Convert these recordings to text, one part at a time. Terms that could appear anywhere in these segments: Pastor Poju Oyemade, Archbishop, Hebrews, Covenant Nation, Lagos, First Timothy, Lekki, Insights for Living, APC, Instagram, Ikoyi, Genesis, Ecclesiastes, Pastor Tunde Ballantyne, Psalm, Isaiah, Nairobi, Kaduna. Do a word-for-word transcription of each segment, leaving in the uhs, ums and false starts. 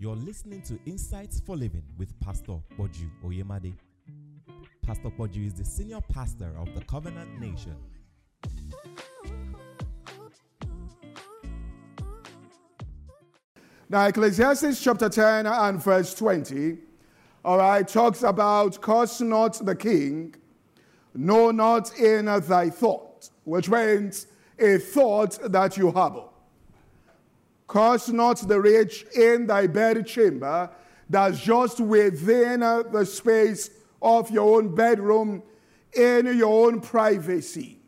You're listening to Insights for Living with Pastor Poju Oyemade. Pastor Poju is the senior pastor of the Covenant Nation. Now, Ecclesiastes chapter ten and verse twenty, all right, talks about, curse not the king, no, not in thy thought, which means a thought that you harbor. Curse not the rich in thy bedchamber, that's just within the space of your own bedroom, in your own privacy.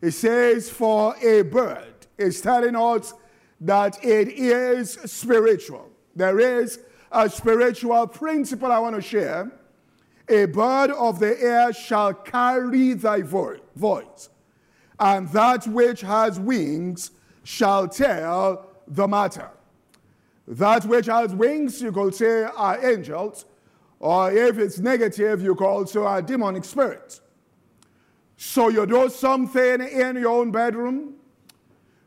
It says, for a bird is telling us that it is spiritual. There is a spiritual principle I want to share. A bird of the air shall carry thy voice, and that which has wings shall tell the matter. That which has wings, you could say, are angels, or if it's negative, you could also are demonic spirits. So you do something in your own bedroom,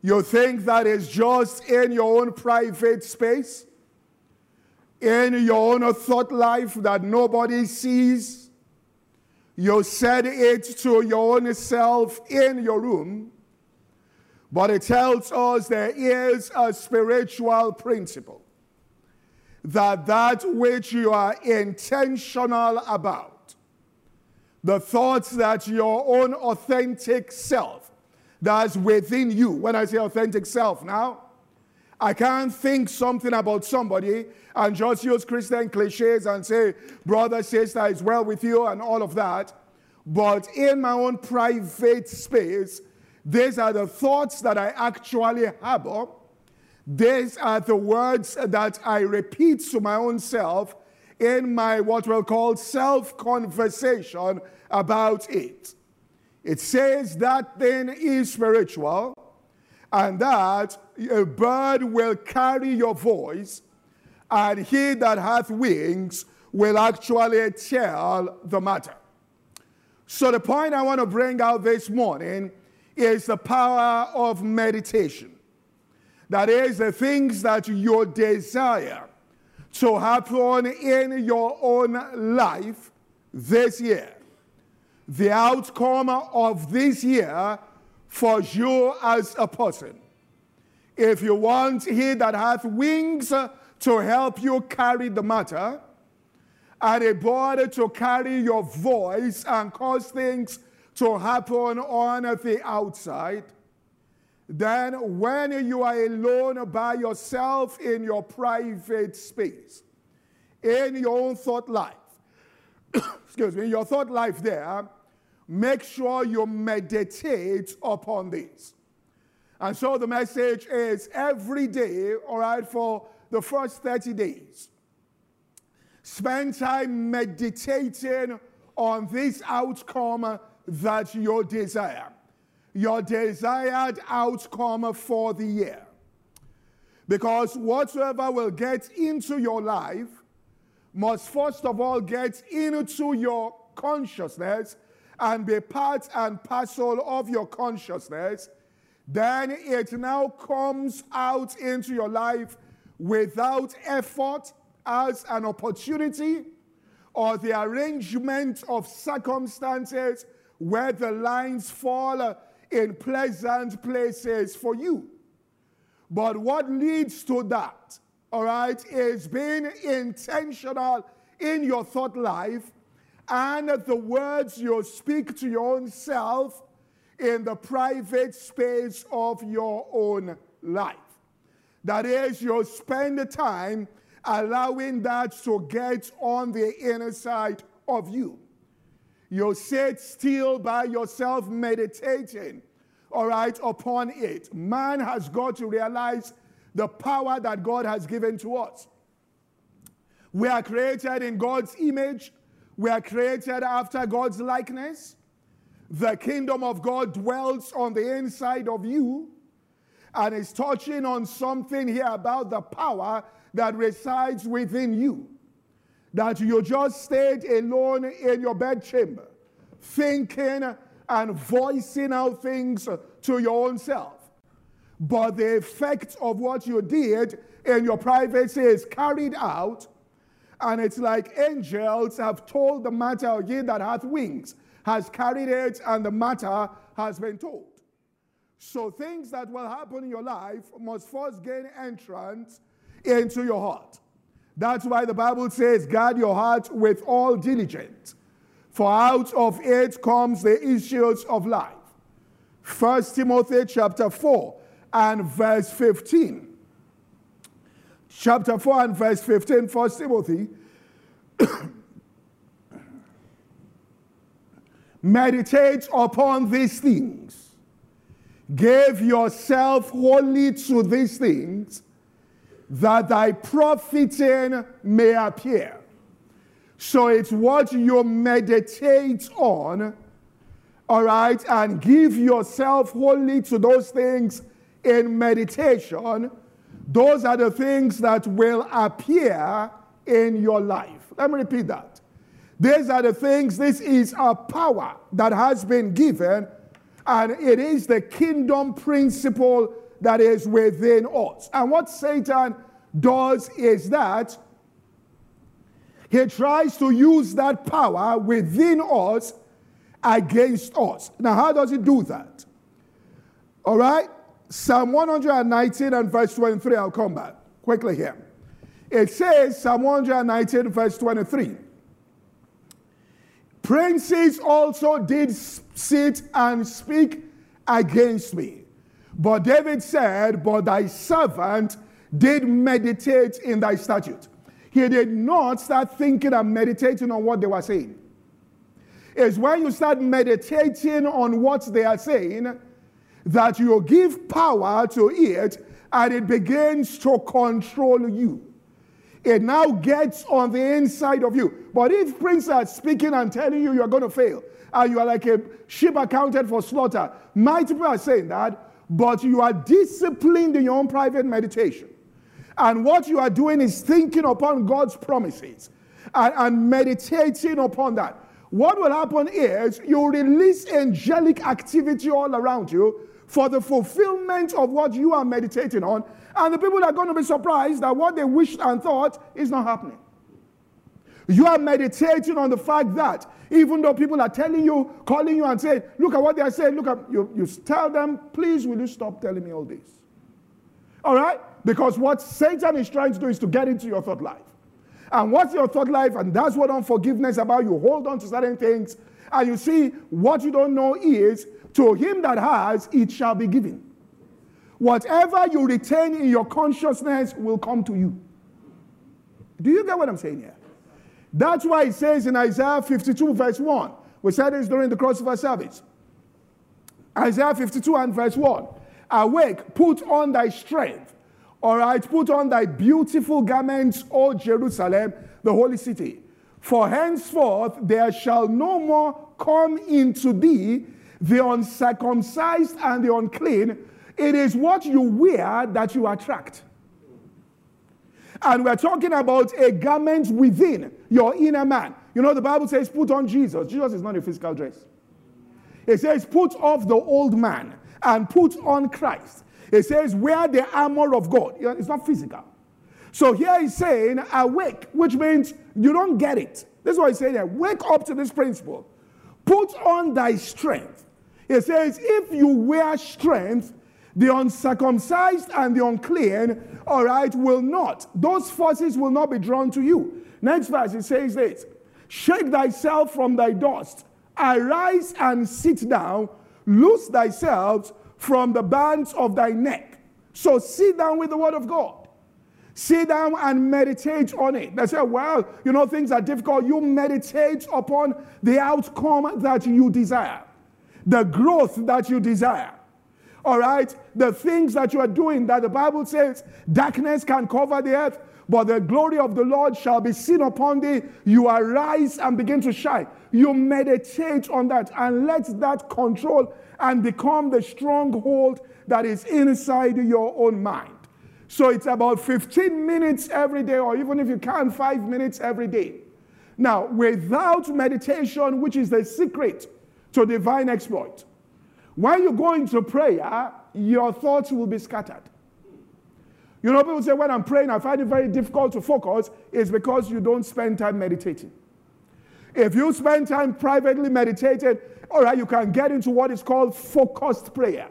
you think that is just in your own private space, in your own thought life that nobody sees. You said it to your own self in your room, but it tells us there is a spiritual principle that that which you are intentional about, the thoughts that your own authentic self that's within you. When I say authentic self now, I can't think something about somebody and just use Christian cliches and say, brother, sister, it's well with you and all of that. But in my own private space, these are the thoughts that I actually harbor. These are the words that I repeat to my own self in my what we'll call self-conversation about it. It says that thing is spiritual and that a bird will carry your voice and he that hath wings will actually tell the matter. So the point I want to bring out this morning is the power of meditation. That is, the things that you desire to happen in your own life this year. The outcome of this year for you as a person. If you want he that hath wings to help you carry the matter, and a bird to carry your voice and cause things to happen on the outside, then when you are alone by yourself in your private space, in your own thought life, excuse me, your thought life there, make sure you meditate upon this. And so the message is every day, all right, for the first thirty days, spend time meditating on this outcome that your desire, your desired outcome for the year. Because whatsoever will get into your life must first of all get into your consciousness and be part and parcel of your consciousness. Then it now comes out into your life without effort as an opportunity or the arrangement of circumstances where the lines fall in pleasant places for you. But what leads to that, all right, is being intentional in your thought life and the words you speak to your own self in the private space of your own life. That is, you spend the time allowing that to get on the inner side of you. You sit still by yourself meditating, all right, upon it. Man has got to realize the power that God has given to us. We are created in God's image. We are created after God's likeness. The kingdom of God dwells on the inside of you, and is touching on something here about the power that resides within you. That you just stayed alone in your bedchamber, thinking and voicing out things to your own self. but the effect of what you did in your privacy is carried out, and it's like angels have told the matter, ye that hath wings has carried it, and the matter has been told. So things that will happen in your life must first gain entrance into your heart. That's why the Bible says, guard your heart with all diligence, for out of it comes the issues of life. First Timothy chapter four and verse fifteen. Chapter four and verse fifteen, First Timothy. Meditate upon these things. Give yourself wholly to these things, that thy profiting may appear. So it's what you meditate on, all right, and give yourself wholly to those things in meditation. Those are the things that will appear in your life. Let me repeat that. These are the things, this is a power that has been given, and it is the kingdom principle that is within us. And what Satan does is that he tries to use that power within us against us. Now, how does he do that? All right? Psalm one nineteen and verse twenty-three, I'll come back quickly here. It says, Psalm one nineteen verse twenty-three, princes also did sit and speak against me. But David said, but thy servant did meditate in thy statute. He did not start thinking and meditating on what they were saying. It's when you start meditating on what they are saying that you give power to it, and it begins to control you. It now gets on the inside of you. But if princes are speaking and telling you you're going to fail, and you are like a sheep accounted for slaughter, mighty people are saying that, but you are disciplined in your own private meditation. And what you are doing is thinking upon God's promises and, and meditating upon that. What will happen is you release angelic activity all around you for the fulfillment of what you are meditating on, and the people are going to be surprised that what they wished and thought is not happening. You are meditating on the fact that even though people are telling you, calling you and saying, look at what they are saying, look at, you, you tell them, please will you stop telling me all this? All right? Because what Satan is trying to do is to get into your thought life. And what's your thought life? And that's what unforgiveness about. You hold on to certain things, and you see what you don't know is, to him that has, it shall be given. Whatever you retain in your consciousness will come to you. Do you get what I'm saying here? That's why it says in Isaiah fifty-two verse one, we said this during the crossover service. Isaiah fifty-two and verse one, awake, put on thy strength. All right, put on thy beautiful garments, O Jerusalem, the holy city. For henceforth there shall no more come into thee the uncircumcised and the unclean. It is what you wear that you attract. And we're talking about a garment within your inner man. You know, the Bible says put on Jesus. Jesus is not a physical dress. It says put off the old man and put on Christ. It says, wear the armor of God. It's not physical. So here he's saying, awake, which means you don't get it. This is what he's saying here. Wake up to this principle. Put on thy strength. It says, if you wear strength, the uncircumcised and the unclean, all right, will not. Those forces will not be drawn to you. Next verse, it says this. Shake thyself from thy dust. Arise and sit down. Loose thyself from the bands of thy neck. So sit down with the word of God. Sit down and meditate on it. They say, well, you know, things are difficult. You meditate upon the outcome that you desire, the growth that you desire. All right? The things that you are doing that the Bible says darkness can cover the earth, but the glory of the Lord shall be seen upon thee. You arise and begin to shine. You meditate on that and let that control and become the stronghold that is inside your own mind. So it's about fifteen minutes every day, or even if you can, five minutes every day. Now, without meditation, which is the secret to divine exploit, when you go into prayer, your thoughts will be scattered. You know, people say, when I'm praying, I find it very difficult to focus. It's because you don't spend time meditating. If you spend time privately meditating, all right, you can get into what is called focused prayer,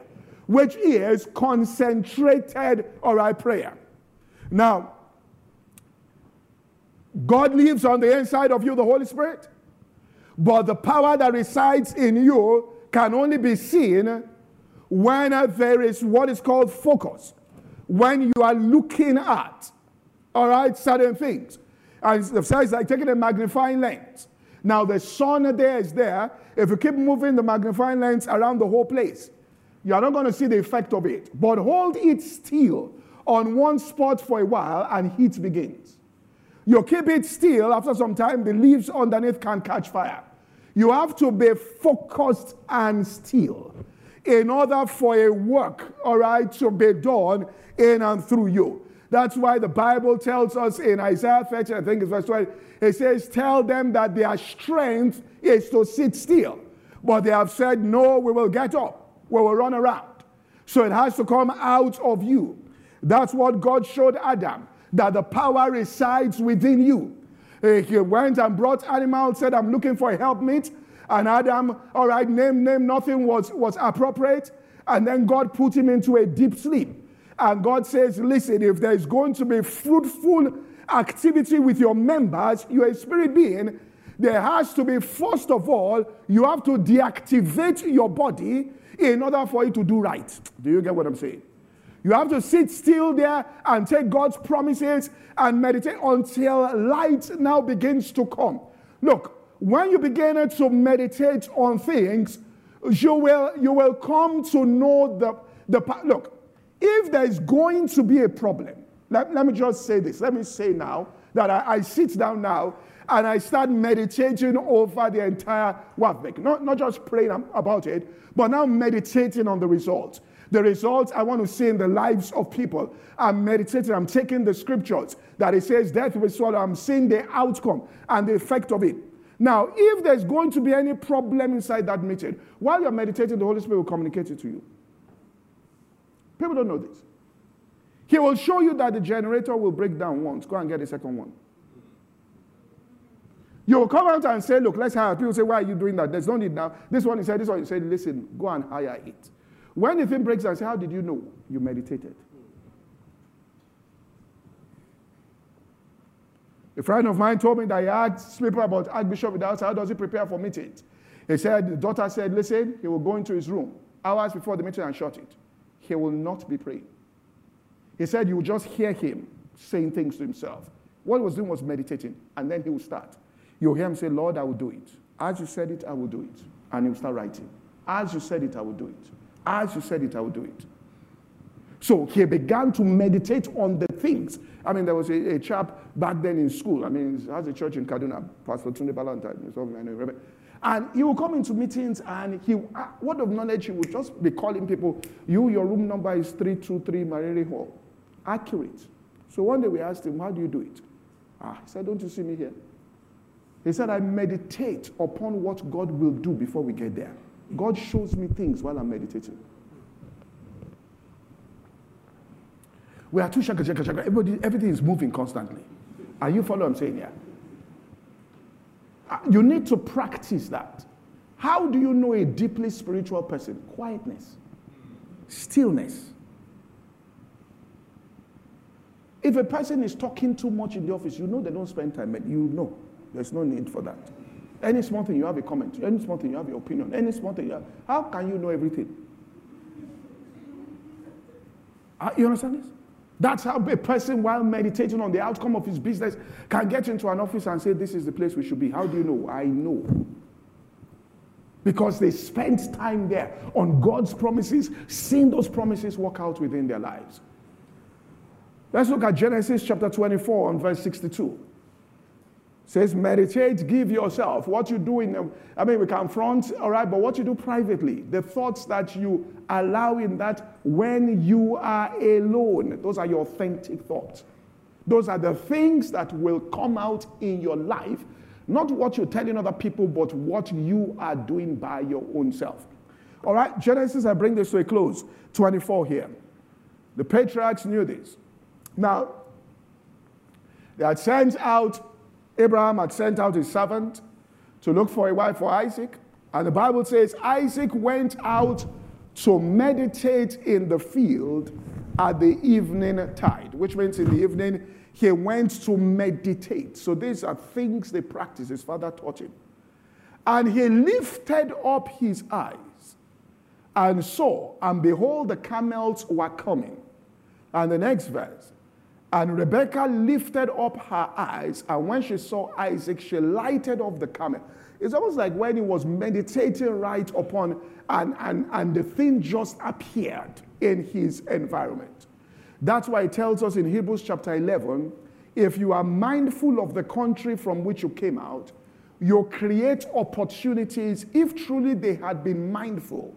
which is concentrated, all right, prayer. Now, God lives on the inside of you, the Holy Spirit, but the power that resides in you can only be seen when there is what is called focus, when you are looking at, all right, certain things. And it's like taking a magnifying lens. Now, the sun there is there. If you keep moving the magnifying lens around the whole place, you are not going to see the effect of it. But hold it still on one spot for a while, and heat begins. You keep it still. After some time, the leaves underneath can catch fire. You have to be focused and still in order for a work, all right, to be done in and through you. That's why the Bible tells us in Isaiah thirty, I think it's verse twenty, it says, tell them that their strength is to sit still. But they have said, no, we will get up. We will run around. So it has to come out of you. That's what God showed Adam, that the power resides within you. He went and brought animals, said, I'm looking for a helpmeet. And Adam, all right, name, name, nothing was, was appropriate. And then God put him into a deep sleep. And God says, listen, if there is going to be fruitful activity with your members, your spirit being, there has to be, first of all, you have to deactivate your body in order for it to do right. Do you get what I'm saying? You have to sit still there and take God's promises and meditate until light now begins to come. Look, when you begin to meditate on things, you will, you will come to know the, the look, if there is going to be a problem, let, let me just say this. Let me say now that I, I sit down now and I start meditating over the entire workbook. Not, not just praying about it, but now meditating on the results. The results I want to see in the lives of people. I'm meditating. I'm taking the scriptures that it says death will swallow. I'm seeing the outcome and the effect of it. Now, if there's going to be any problem inside that meeting, while you're meditating, the Holy Spirit will communicate it to you. People don't know this. He will show you that the generator will break down once. Go and get the second one. You will come out and say, look, let's hire. People say, why are you doing that? There's no need now. This one, he said, this one, he said, listen, go and hire it. When the thing breaks down, I say, how did you know? You meditated. A friend of mine told me that he asked people about Archbishop without, how does he prepare for meetings? He said, the daughter said, listen, he will go into his room hours before the meeting and shut it. He will not be praying. He said you will just hear him saying things to himself. What he was doing was meditating, and then he will start. You'll hear him say, Lord, I will do it. As you said it, I will do it. And he'll start writing. As you said it, I will do it. As you said it, I will do it. So he began to meditate on the things. I mean, there was a, a chap back then in school. I mean, he has a church in Kaduna, Pastor Tunde Ballantyne. And he will come into meetings, and he, word of knowledge, he will just be calling people, you, your room number is three two three Mariri Hall. Accurate. So one day we asked him, how do you do it? Ah, he said, don't you see me here? He said, I meditate upon what God will do before we get there. God shows me things while I'm meditating. We are too shaka, shaka, shaka. Everybody, everything is moving constantly. Are you following what I'm saying here? You need to practice that. How do you know a deeply spiritual person? Quietness. Stillness. If a person is talking too much in the office, you know they don't spend time. You know. There's no need for that. Any small thing, you have a comment. Any small thing, you have your opinion. Any small thing, you have... How can you know everything? You understand this? That's how a person, while meditating on the outcome of his business, can get into an office and say, this is the place we should be. How do you know? I know. Because they spent time there on God's promises, seeing those promises work out within their lives. Let's look at Genesis chapter twenty-four and verse sixty-two. It says, meditate, give yourself. What you do in, I mean, we confront, all right, but what you do privately, the thoughts that you allow in that when you are alone, those are your authentic thoughts. Those are the things that will come out in your life, not what you're telling other people, but what you are doing by your own self. All right, Genesis, I bring this to a close. twenty-four here. The patriarchs knew this. Now, they had sent out, Abraham had sent out his servant to look for a wife for Isaac. And the Bible says, Isaac went out to meditate in the field at the evening tide, which means in the evening, he went to meditate. So these are things they practice. His father taught him. And he lifted up his eyes and saw, and behold, the camels were coming. And the next verse, and Rebekah lifted up her eyes, and when she saw Isaac, she lighted up the camel. It's almost like when he was meditating right upon, and, and, and the thing just appeared in his environment. That's why it tells us in Hebrews chapter eleven, if you are mindful of the country from which you came out, you create opportunities if truly they had been mindful.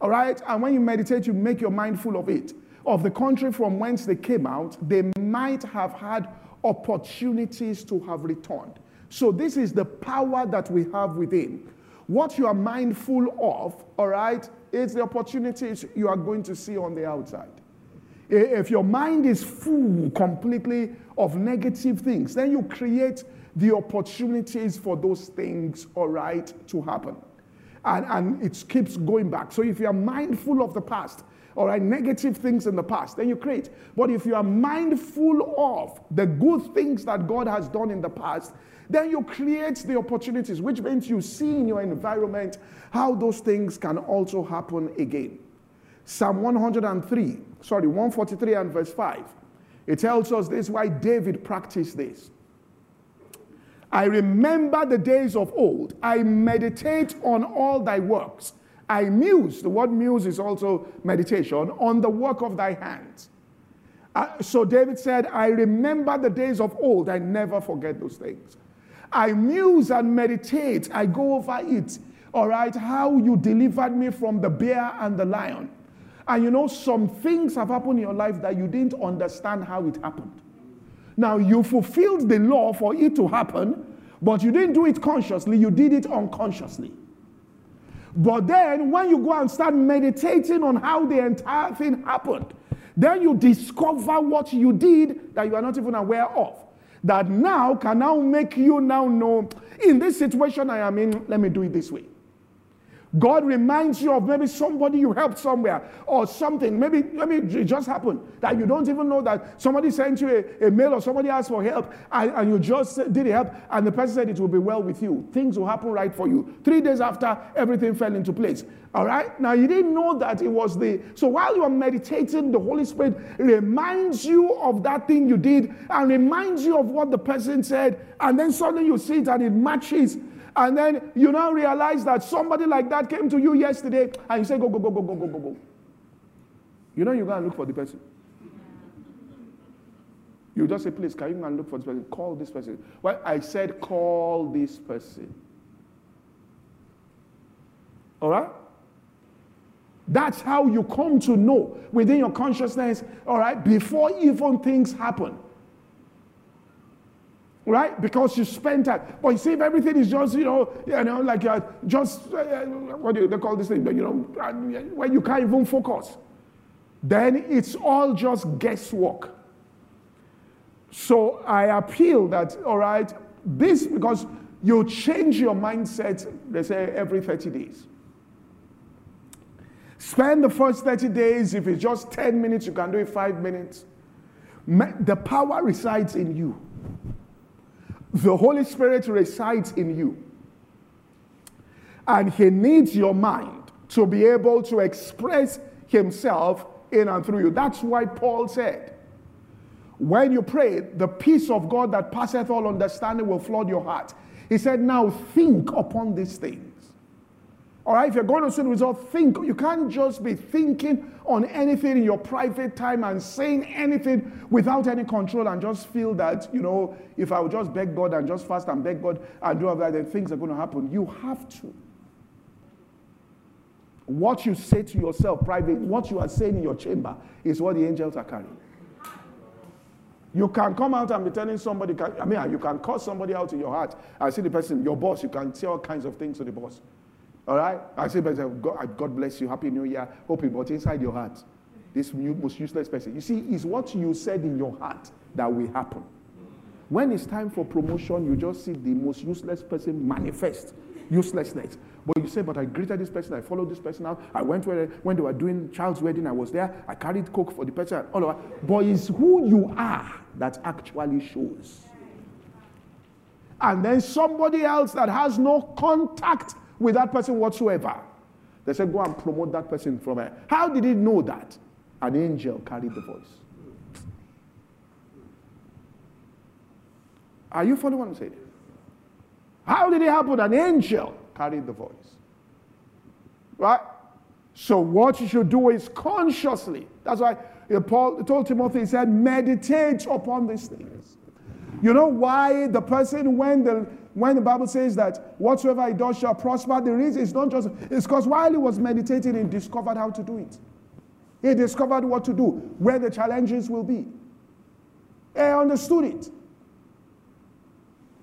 All right? And when you meditate, you make your mindful of it. Of the country from whence they came out, they might have had opportunities to have returned. So this is the power that we have within. What you are mindful of, all right, is the opportunities you are going to see on the outside. If your mind is full completely of negative things, then you create the opportunities for those things, all right, to happen. And, and it keeps going back. So if you are mindful of the past, all right, negative things in the past, then you create. But if you are mindful of the good things that God has done in the past, then you create the opportunities, which means you see in your environment how those things can also happen again. Psalm one hundred and three, sorry, one forty-three and verse five. It tells us this, why David practiced this. I remember the days of old. I meditate on all thy works. I muse, the word muse is also meditation, on the work of thy hands. Uh, so David said, I remember the days of old. I never forget those things. I muse and meditate. I go over it. All right, how you delivered me from the bear and the lion. And you know, some things have happened in your life that you didn't understand how it happened. Now, you fulfilled the law for it to happen, but you didn't do it consciously. You did it unconsciously. But then, when you go and start meditating on how the entire thing happened, then you discover what you did that you are not even aware of. That now can now make you now know, in this situation I am in, let me do it this way. God reminds you of maybe somebody you helped somewhere or something. Maybe, maybe it just happened that you don't even know that somebody sent you a, a mail or somebody asked for help and, and you just did help and the person said it will be well with you. Things will happen right for you. Three days after, everything fell into place. All right? Now, you didn't know that it was the... So while you are meditating, the Holy Spirit reminds you of that thing you did and reminds you of what the person said, and then suddenly you see it and it matches. And then you now realize that somebody like that came to you yesterday and you say, go, go, go, go, go, go, go, go. You know, you go and look for the person. You just say, please, can you go and look for this person? Call this person. Well, I said, call this person. All right? That's how you come to know within your consciousness, all right, before even things happen. Right? Because you spend time. But you see, if everything is just, you know, you know, like you're just, uh, what do they call this thing? You know, when you can't even focus, then it's all just guesswork. So I appeal that, all right, this, because you change your mindset, they say, every thirty days. Spend the first thirty days. If it's just ten minutes, you can do it five minutes. The power resides in you. The Holy Spirit resides in you. And he needs your mind to be able to express himself in and through you. That's why Paul said, when you pray, the peace of God that passeth all understanding will flood your heart. He said, now think upon these things. All right, if you're going to see the result, think. You can't just be thinking on anything in your private time and saying anything without any control and just feel that, you know, if I would just beg God and just fast and beg God and do all that, then things are going to happen. You have to. What you say to yourself private, what you are saying in your chamber is what the angels are carrying. You can come out and be telling somebody, I mean, you can call somebody out in your heart and see the person, your boss, you can say all kinds of things to the boss. All right? I say, God, God bless you. Happy New Year. Hope you, but inside your heart, this most useless person. You see, it's what you said in your heart that will happen. When it's time for promotion, you just see the most useless person manifest uselessness. But you say, but I greeted this person, I followed this person out, I went where when they were doing child's wedding, I was there, I carried coke for the person, all over. But it's who you are that actually shows. And then somebody else that has no contact with that person whatsoever, they said, go and promote that person from her. How did he know that? An angel carried the voice. Are you following what I'm saying? How did it happen? An angel carried the voice. Right? So what you should do is consciously. That's why Paul told Timothy, he said, meditate upon these things. You know why the person, when the, when the Bible says that whatsoever he does shall prosper, the reason is not just, it's because while he was meditating, he discovered how to do it. He discovered what to do, where the challenges will be. He understood it.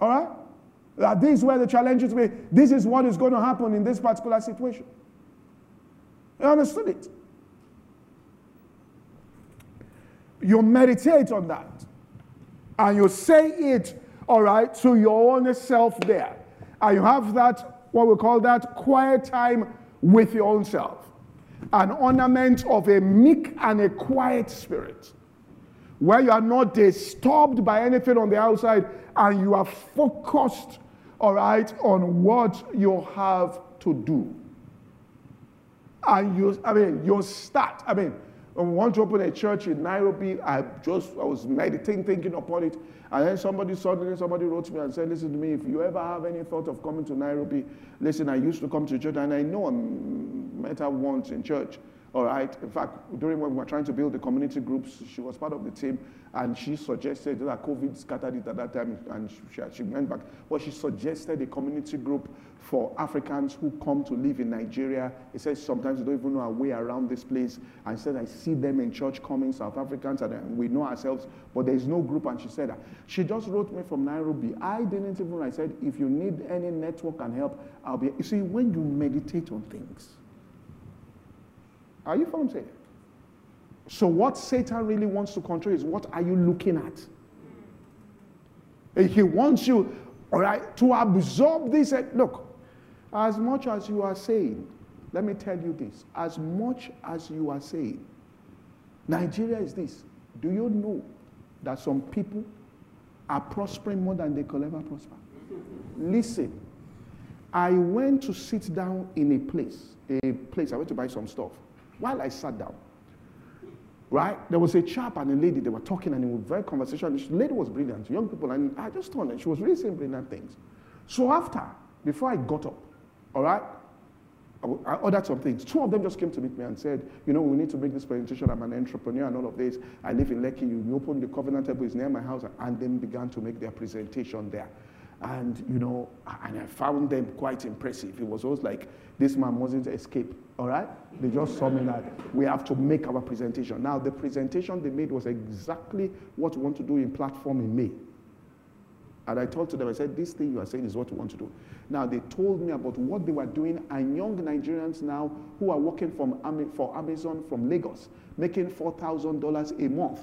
All right? That this is where the challenges may, this is what is going to happen in this particular situation. You understood it. You meditate on that. And you say it, all right, to your own self there. And you have that, what we call that, quiet time with your own self. An ornament of a meek and a quiet spirit. Where you are not disturbed by anything on the outside and you are focused, all right, on what you have to do. And you, I mean, you start. I mean, I want to open a church in Nairobi. I just, I was meditating, thinking upon it. And then somebody, suddenly somebody wrote to me and said, listen to me, if you ever have any thought of coming to Nairobi, listen, I used to come to church, and I know I met her once in church. All right. In fact, during when we were trying to build the community groups, she was part of the team, and she suggested that COVID scattered it at that time, and she, she went back. Well, she suggested a community group for Africans who come to live in Nigeria. It says sometimes we don't even know our way around this place. And said I see them in church coming, South Africans, and we know ourselves, but there is no group. And she said that she just wrote me from Nairobi. I didn't even. I said, if you need any network and help, I'll be. You see, when you meditate on things. Are you following Satan? So what Satan really wants to control is what are you looking at? He wants you, all right, to absorb this. Look, as much as you are saying, let me tell you this, as much as you are saying, Nigeria is this. Do you know that some people are prospering more than they could ever prosper? Listen, I went to sit down in a place, a place, I went to buy some stuff. While I sat down, right, there was a chap and a lady, they were talking and it was very conversational. The lady was brilliant, young people, and I just turned and she was really saying brilliant things. So after, before I got up, all right, I, I ordered some things. Two of them just came to meet me and said, you know, we need to make this presentation. I'm an entrepreneur and all of this. I live in Lekki. You open the Covenant table, it's near my house, and then began to make their presentation there. And, you know, and I found them quite impressive. It was always like, this man wasn't escape, all right? They just saw me that we have to make our presentation. Now, the presentation they made was exactly what we want to do in platform in May. And I told to them, I said, this thing you are saying is what we want to do. Now, they told me about what they were doing, and young Nigerians now who are working from, for Amazon from Lagos, making four thousand dollars a month.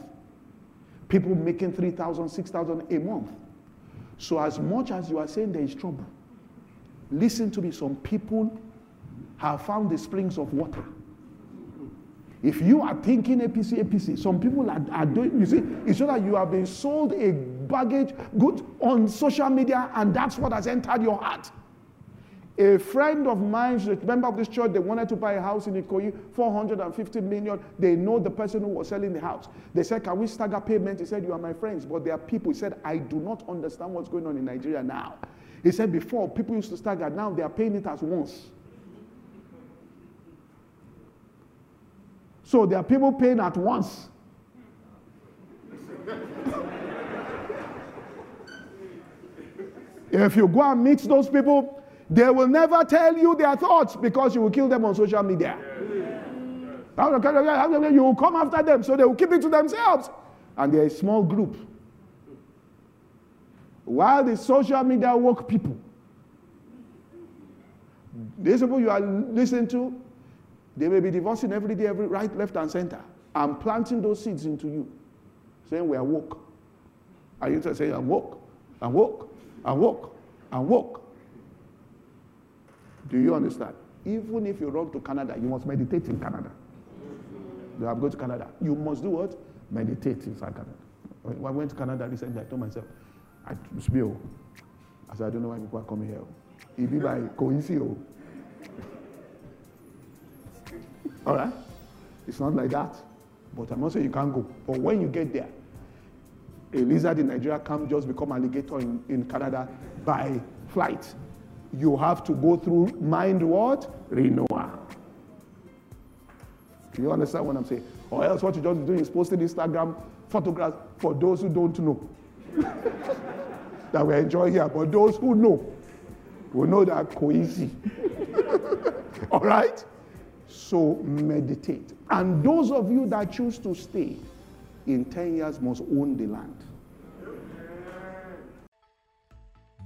People making three thousand, six thousand a month. So as much as you are saying there is trouble, listen to me, some people have found the springs of water. If you are thinking A P C, A P C, some people are, are doing, you see, it's so that you have been sold a baggage good on social media, and that's what has entered your heart. A friend of mine, a member of this church, they wanted to buy a house in Ikoyi, four hundred fifty million. They know the person who was selling the house. They said, can we stagger payment? He said, you are my friends, but there are people. He said, I do not understand what's going on in Nigeria now. He said, before, people used to stagger. Now they are paying it as once. So there are people paying at once. If you go and meet those people, they will never tell you their thoughts because you will kill them on social media. Yeah. You will come after them, so they will keep it to themselves. And they're a small group. While the social media woke people These people you are listening to, they may be divorcing every day, every right, left, and center. I'm planting those seeds into you, saying we are woke. Are you to say I'm woke? I'm woke. I'm woke. I'm woke. Do you understand? Even if you run to Canada, you must meditate in Canada. I'm going to Canada. You must do what? Meditate inside Canada. When I went to Canada recently, I told myself, I spill. I said, I don't know why people are coming here. It be by coincidence. All right? It's not like that. But I'm not saying you can't go. But when you get there, a lizard in Nigeria can't just become alligator in, in Canada by flight. You have to go through mind what? Renewal. You understand what I'm saying? Or else what you just do is posting Instagram photographs for those who don't know. That we enjoy here. But those who know will know that cozy. All right? So meditate. And those of you that choose to stay in ten years must own the land.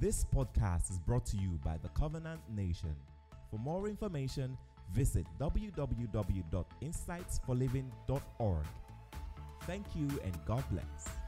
This podcast is brought to you by the Covenant Nation. For more information, visit w w w dot insights for living dot org. Thank you and God bless.